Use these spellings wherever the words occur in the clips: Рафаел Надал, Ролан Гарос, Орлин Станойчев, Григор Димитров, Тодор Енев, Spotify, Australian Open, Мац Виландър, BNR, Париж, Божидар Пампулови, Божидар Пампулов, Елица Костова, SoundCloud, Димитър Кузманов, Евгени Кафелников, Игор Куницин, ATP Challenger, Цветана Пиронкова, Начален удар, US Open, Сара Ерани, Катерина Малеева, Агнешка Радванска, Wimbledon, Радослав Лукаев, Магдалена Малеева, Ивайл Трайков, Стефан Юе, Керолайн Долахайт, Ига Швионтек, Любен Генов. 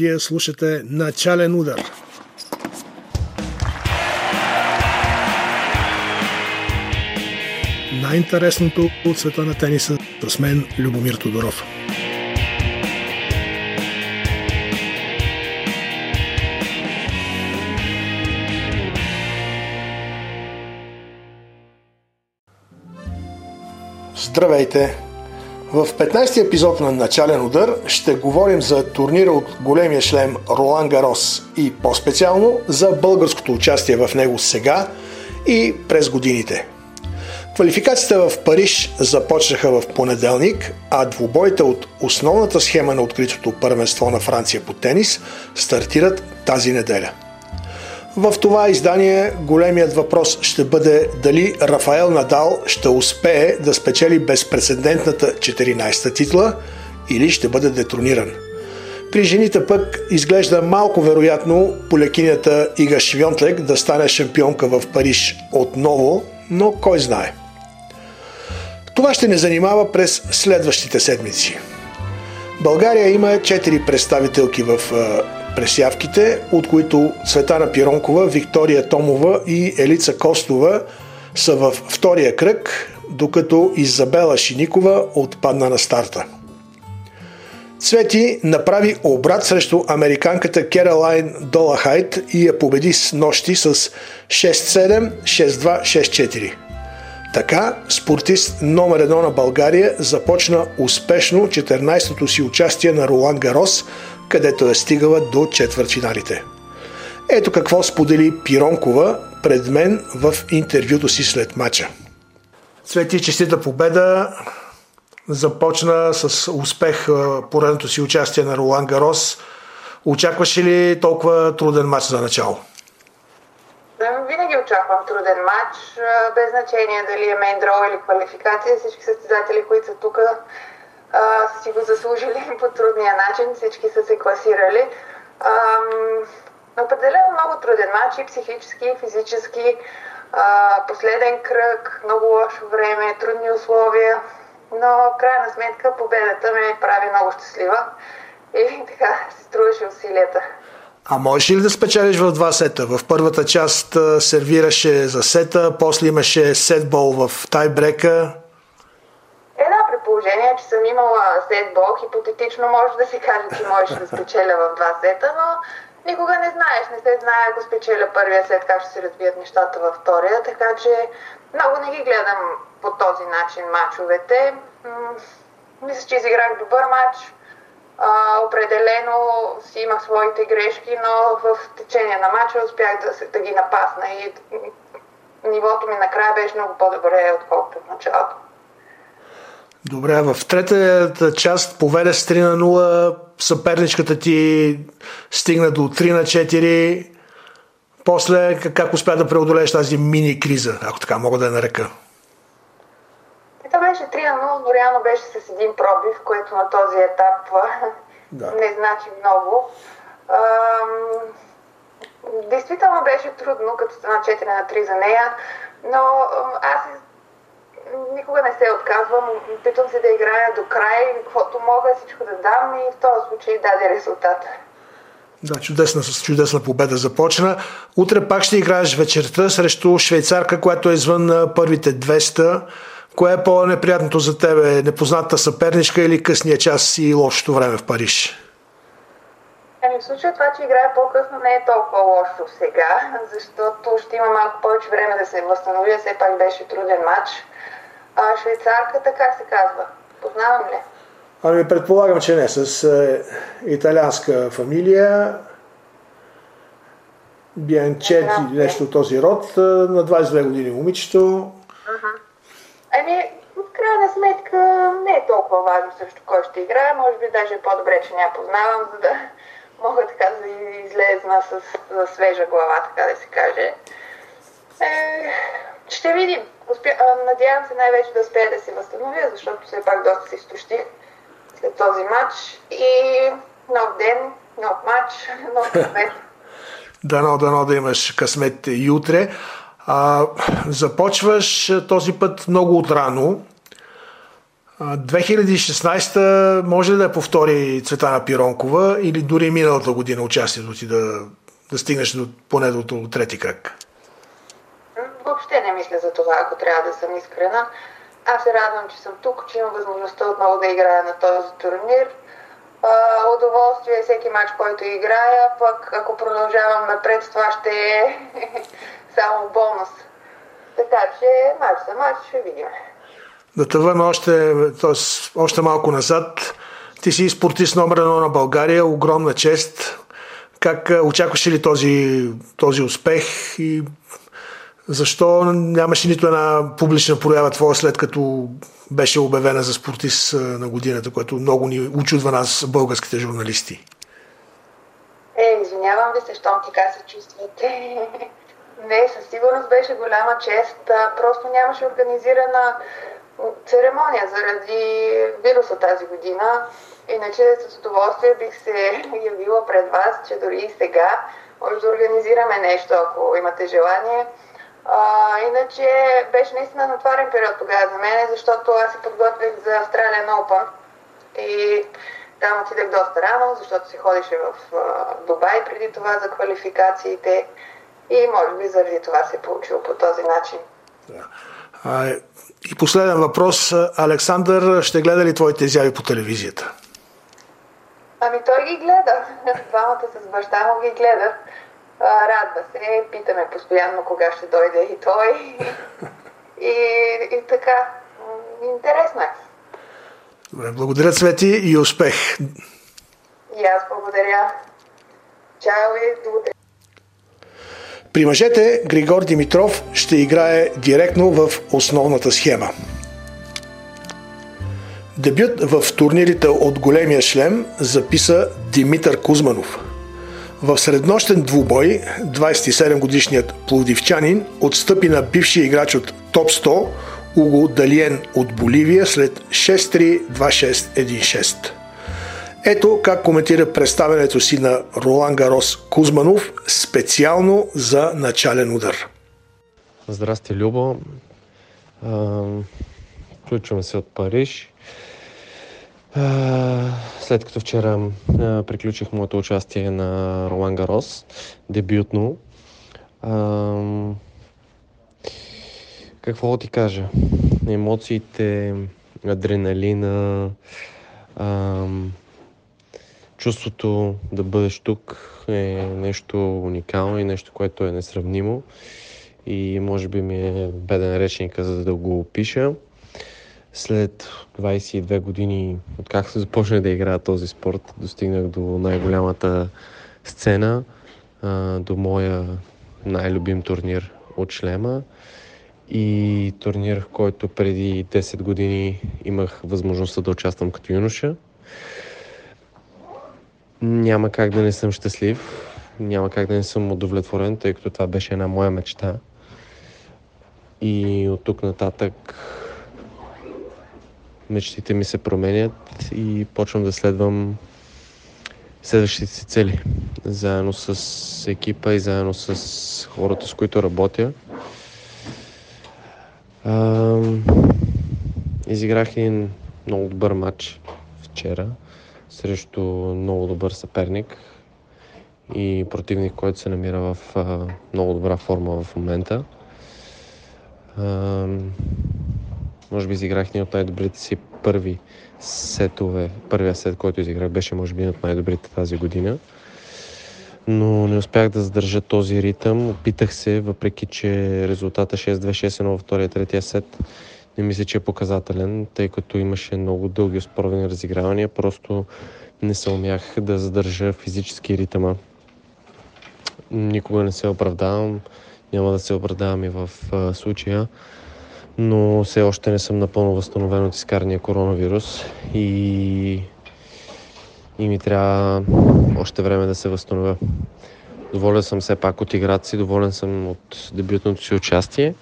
Вие слушате начален удар. Най-интересното от света на тениса с мен Любомир Тодоров. Здравейте! В 15-ти епизод на Начален удар ще говорим за турнира от големия шлем Ролан Гарос и по-специално за българското участие в него сега и през годините. Квалификациите в Париж започнаха в понеделник, а двубоите от основната схема на откритото първенство на Франция по тенис стартират тази неделя. В това издание големият въпрос ще бъде дали Рафаел Надал ще успее да спечели безпрецедентната 14-та титла или ще бъде детрониран. При жените пък изглежда малко вероятно полекинята Ига Швионтек да стане шампионка в Париж отново, но кой знае. Това ще ни занимава през следващите седмици. България има 4 представителки в пресявките, от които Цветана Пиронкова, Виктория Томова и Елица Костова са във втория кръг, докато Изабела Шиникова отпадна на старта. Цвети направи обрат срещу американката Керолайн Долахайт и я победи с нощи с 6-7, 6-2, 6-4. Така спортист номер 1 на България започна успешно 14-то си участие на Ролан Гарос, където е стигала до четвъртфиналите. Ето какво сподели Пиронкова пред мен в интервюто си след матча. Цвети, честита победа. Започна с успех поредното си участие на Ролан Гарос. Очакваше ли толкова труден матч за начало? Винаги очаквам труден матч, без значение дали е мейндро или квалификация. Всички състезатели, които са тук, са си го заслужили по трудния начин, всички са се класирали. Определено много труден матч, и психически, и физически, последен кръг, много лошо време, трудни условия, но в крайна сметка победата ме прави много щастлива и така се струваше усилията. А можеш ли да спечелиш в 2 сета? В първата част сервираше за сета, после имаше сетбол в тайбрека. Положение, че съм имала сетбол, хипотетично може да се каже, че можеш да спечеля в 2 сета, но никога не знаеш. Не се знае, ако спечеля първия сет, как ще се развият нещата във втория, така че много не ги гледам по този начин мачовете. Мисля, че изиграх добър матч. Определено си имах своите грешки, но в течение на матча успях да ги напасна и нивото ми накрая беше много по-добре, отколкото в началото. Добре, в третата част поведе с 3-0, съперничката ти стигна до 3-4, после как успя да преодолееш тази мини-криза, ако така мога да я нарека? Това беше 3-0, но реално беше с един пробив, което на този етап не значи много. Действително беше трудно, като стана 4-3 за нея, но аз никога не се отказвам, опитвам се да играя до край, каквото мога, всичко да дам и в този случай даде резултат. Да, чудесна победа започна. Утре пак ще играеш вечерта срещу швейцарка, която е извън първите 200. Кое е по-неприятното за тебе? Непозната съперничка или късния час и лошото време в Париж? В случая това, че играя по-късно, не е толкова лошо сега, защото ще има малко повече време да се възстанови, все пак беше труден матч. Швейцарката, как се казва? Познавам ли? Ами предполагам, че не. С италианска фамилия, Бианчети, нещо от този род, на 22 години момичето. Ами, в крайна сметка, не е толкова важно срещу кой ще играя. Може би даже е по-добре, че не я познавам, за да мога така да излезна с свежа глава, така да се каже. Ще видим. Надявам се най-вече да успея да се възстановя, защото все пак доста се изтощих след този матч. И нов ден, нов матч, нов късмет. Дано да имаш късмет и утре. Започваш този път много отрано. 2016 може ли да я повтори Цветана Пиронкова или дори миналата година участието ти да стигнеш поне до трети кръг? Въобще не мисля за това, ако трябва да съм искрена. Аз се радвам, че съм тук, че имам възможността отново да играя на този турнир. Удоволствие е всеки матч, който играя, пък ако продължавам напред, това ще е само бонус. Така че матч за матч ще видим. Да те върна още малко назад. Ти си спортист номер 1 на България, огромна чест. Как очакваше ли този успех и защо нямаше нито една публична проява твоя, след като беше обявена за спортист на годината, което много ни учудва нас, българските журналисти? Извинявам ви се, щом така се чувствате. Не, със сигурност беше голяма чест. Просто нямаше организирана церемония заради вируса тази година. Иначе с удоволствие бих се явила пред вас, че дори и сега може да организираме нещо, ако имате желание. Иначе беше наистина натварен период тогава за мен, защото аз се подготвих за Australian Open и там отидах доста рано, защото се ходеше в Дубай преди това за квалификациите и може би заради това се е получило по този начин. И последен въпрос. Александър ще гледа ли твоите изяви по телевизията? Той ги гледа. Двамата с баща му ги гледат. Радва се, питаме постоянно кога ще дойде и той. И така, интересно е. Добре, благодаря, Цвети, и успех. И аз благодаря. Чао и до утре. При мъжете Григор Димитров ще играе директно в основната схема. Дебют в турнирите от големия шлем записа Димитър Кузманов. В среднощен двубой 27-годишният пловдивчанин отстъпи на бившия играч от топ 100 Уго Далиен от Боливия след 6-3, 2-6, 1-6. Ето как коментира представянето си на Ролан Гарос Кузманов специално за начален удар. Здрасти, Любо. Включваме се от Париж. След като вчера приключих моето участие на Ролан Гарос, дебютно. Какво ти кажа? Емоциите, адреналина, чувството да бъдеш тук е нещо уникално и нещо, което е несравнимо. И може би ми е беден речника, за да го опиша. След 22 години, откакто започнах да играя този спорт, достигнах до най-голямата сцена, до моя най-любим турнир от шлема и турнир, в който преди 10 години имах възможността да участвам като юноша. Няма как да не съм щастлив, няма как да не съм удовлетворен, тъй като това беше една моя мечта. И от тук нататък мечтите ми се променят и почвам да следвам следващите си цели. Заедно с екипа и заедно с хората, с които работя. Изиграх един много добър матч вчера срещу много добър съперник и противник, който се намира в много добра форма в момента. Може би изиграх един от най-добрите си първи сетове. Първият сет, който изиграх, беше може би от най-добрите тази година. Но не успях да задържа този ритъм. Опитах се, въпреки че резултата 6-2-6-1 във втория и третия сет не мисля, че е показателен, тъй като имаше много дълги успорвени разигравания. Просто не се умях да задържа физически ритъма. Никога не се оправдавам. Няма да се оправдавам и в случая. Но все още не съм напълно възстановен от изкарания коронавирус и ми трябва още време да се възстановя. Доволен съм все пак от играта си, доволен съм от дебютното си участие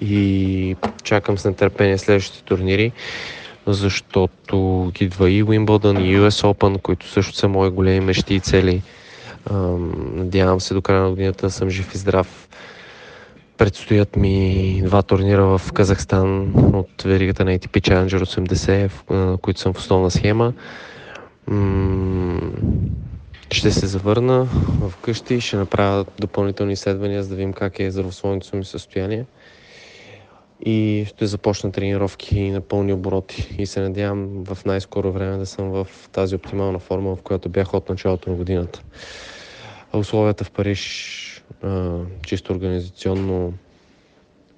и чакам с нетърпение следващите турнири, защото идва и Wimbledon, и US Open, които също са мои големи мечти и цели. Надявам се до края на годината да съм жив и здрав. Предстоят ми два турнира в Казахстан от веригата на ATP Challenger 80, в които съм в основна схема. Ще се завърна вкъщи, ще направя допълнителни изследвания, за да видим как е здравословното ми състояние. И ще започна тренировки на пълни обороти. И се надявам в най-скоро време да съм в тази оптимална форма, в която бях от началото на годината. Условията в Париж, чисто организационно,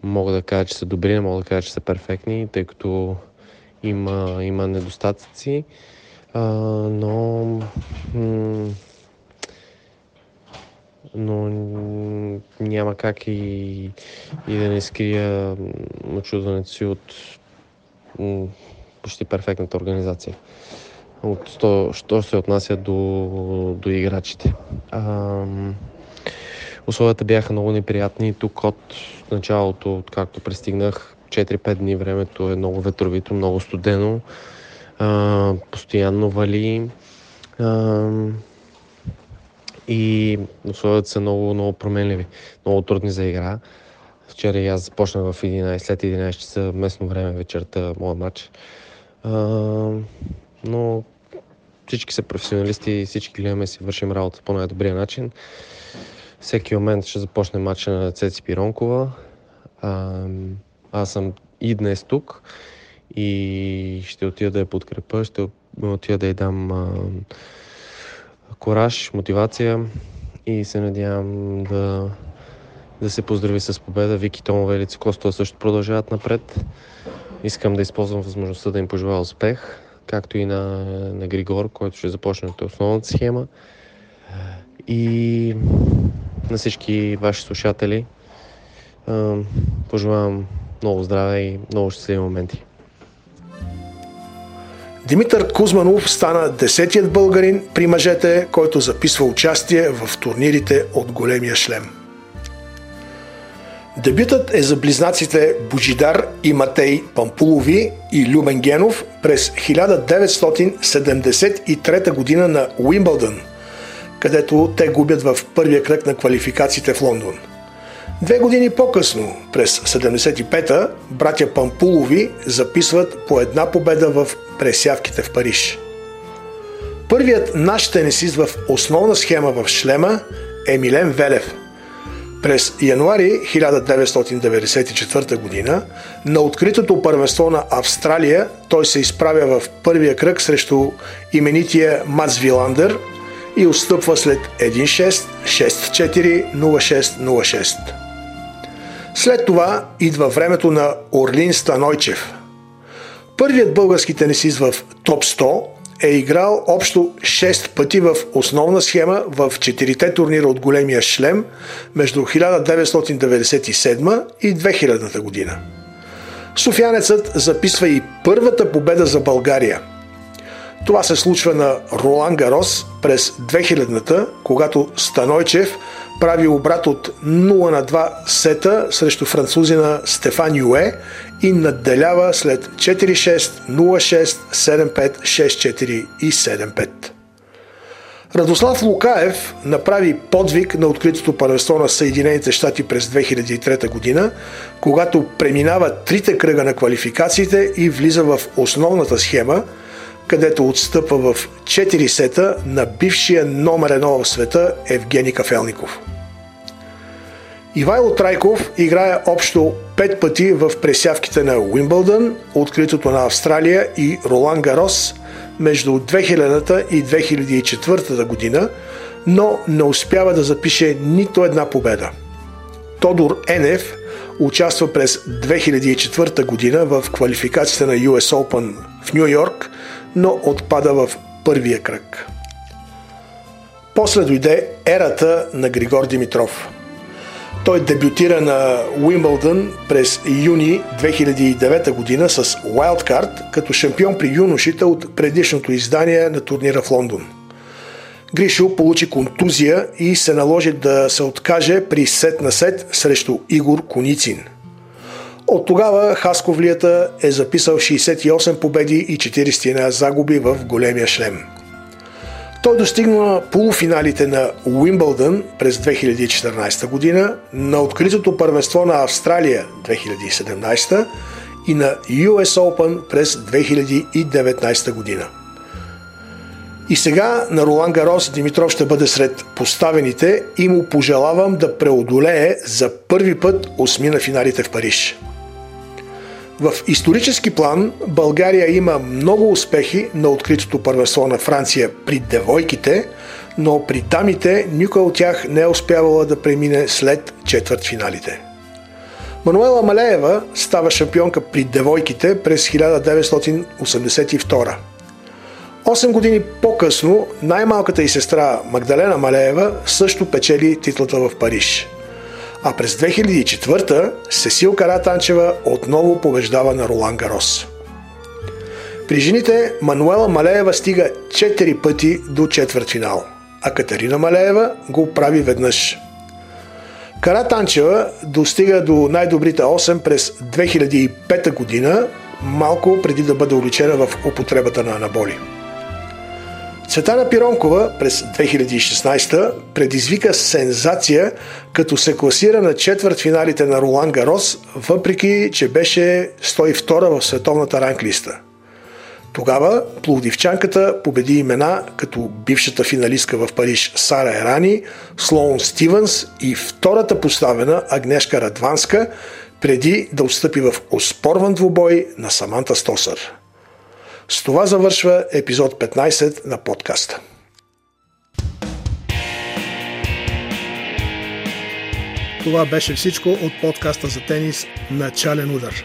мога да кажа, че са добри, не мога да кажа, че са перфектни, тъй като има недостатъци. Но няма как и да не скрия очудването си от почти перфектната организация. От то, що се отнася до играчите. Условията бяха много неприятни. Тук от началото, откакто пристигнах, 4-5 дни времето е много ветровито, много студено. Постоянно вали. И условията са много, много променливи, много трудни за игра. Вчера и аз започнах в 11, след 11 часа местно време вечерта моя матч. Но всички са професионалисти, всички гледаме си вършим работа по най-добрия начин. Всеки момент ще започне матча на Цеци Пиронкова. Аз съм и днес тук и ще отида да я подкрепя, ще отида да й дам кораж, мотивация и се надявам да се поздрави с победа. Вики Томова и Елица Костова също продължават напред. Искам да използвам възможността да им пожелая успех, както и на Григор, който ще започне от основната схема. И на всички ваши слушатели пожелавам много здраве и много щастливи моменти. Димитър Кузманов стана 10-тият българин при мъжете, който записва участие в турнирите от големия шлем. Дебютът е за близнаците Божидар и Матей Пампулови и Любен Генов през 1973 година на Уимбълдън, където те губят в първия кръг на квалификациите в Лондон. 2 години по-късно, през 75-та, братя Пампулови записват по една победа в пресявките в Париж. Първият наш тенисист в основна схема в шлема е Милен Велев. През януари 1994 година на откритото първенство на Австралия той се изправя в първия кръг срещу именития Мац Виландър и отстъпва след 1-6, 6-4, 0-6, 0-6. След това идва времето на Орлин Станойчев. Първият български тенисист в топ 100 е играл общо 6 пъти в основна схема в 4-те турнира от големия шлем между 1997 и 2000 година. Софиянецът записва и първата победа за България. Това се случва на Ролан Гарос през 2000-та, когато Станойчев прави обрат от 0-2 сета срещу французина Стефан Юе и надделява след 4-6, 0-6, 7-5, 6-4 и 7-5. Радослав Лукаев направи подвиг на откритото първенство на Съединените щати през 2003 година, когато преминава 3-те кръга на квалификациите и влиза в основната схема, където отстъпва в 4 сета на бившия номер 1 в света Евгени Кафелников. Ивайл Трайков играе общо 5 пъти в пресявките на Уимбълдън, откритото на Австралия и Ролан Гарос между 2000 и 2004 година, но не успява да запише нито една победа. Тодор Енев участва през 2004 година в квалификацията на US Open в Ню Йорк, но отпада в първия кръг. После дойде ерата на Григор Димитров. Той дебютира на Уимбълдън през юни 2009 година с Wildcard като шампион при юношите от предишното издание на турнира в Лондон. Гришо получи контузия и се наложи да се откаже при сет на сет срещу Игор Куницин. От тогава хасковлията е записал 68 победи и 41 загуби в големия шлем. Той достигна полуфиналите на Уимбълдън през 2014 година, на откритото първенство на Австралия 2017 и на US Open през 2019 година. И сега на Ролан Гарос Димитров ще бъде сред поставените и му пожелавам да преодолее за първи път осмина финалите в Париж. В исторически план България има много успехи на откритото първенство на Франция при девойките, но при дамите никой от тях не е успявала да премине след четвъртфиналите. Мануела Малеева става шампионка при девойките през 1982. 8 години по-късно най-малката ѝ сестра Магдалена Малеева също печели титлата в Париж. А през 2004 Сесил Каратанчева отново побеждава на Ролан Гарос. При жените Мануела Малеева стига 4 пъти до четвъртфинал, а Катерина Малеева го прави веднъж. Каратанчева достига до най-добрите 8 през 2005 година, малко преди да бъде уличена в употребата на анаболи. Цветана Пиронкова през 2016 предизвика сензация, като се класира на четвъртфиналите на Ролан Гарос, въпреки че беше 102 в световната ранглиста. Тогава пловдивчанката победи имена като бившата финалистка в Париж Сара Ерани, Слоун Стивенс и втората поставена Агнешка Радванска, преди да отстъпи в оспорван двубой на Саманта Стосър. С това завършва епизод 15 на подкаста. Това беше всичко от подкаста за тенис "Начален удар".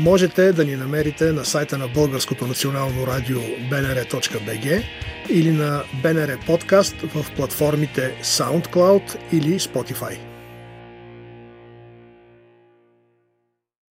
Можете да ни намерите на сайта на Българското национално радио bnr.bg или на BNR Podcast в платформите SoundCloud или Spotify.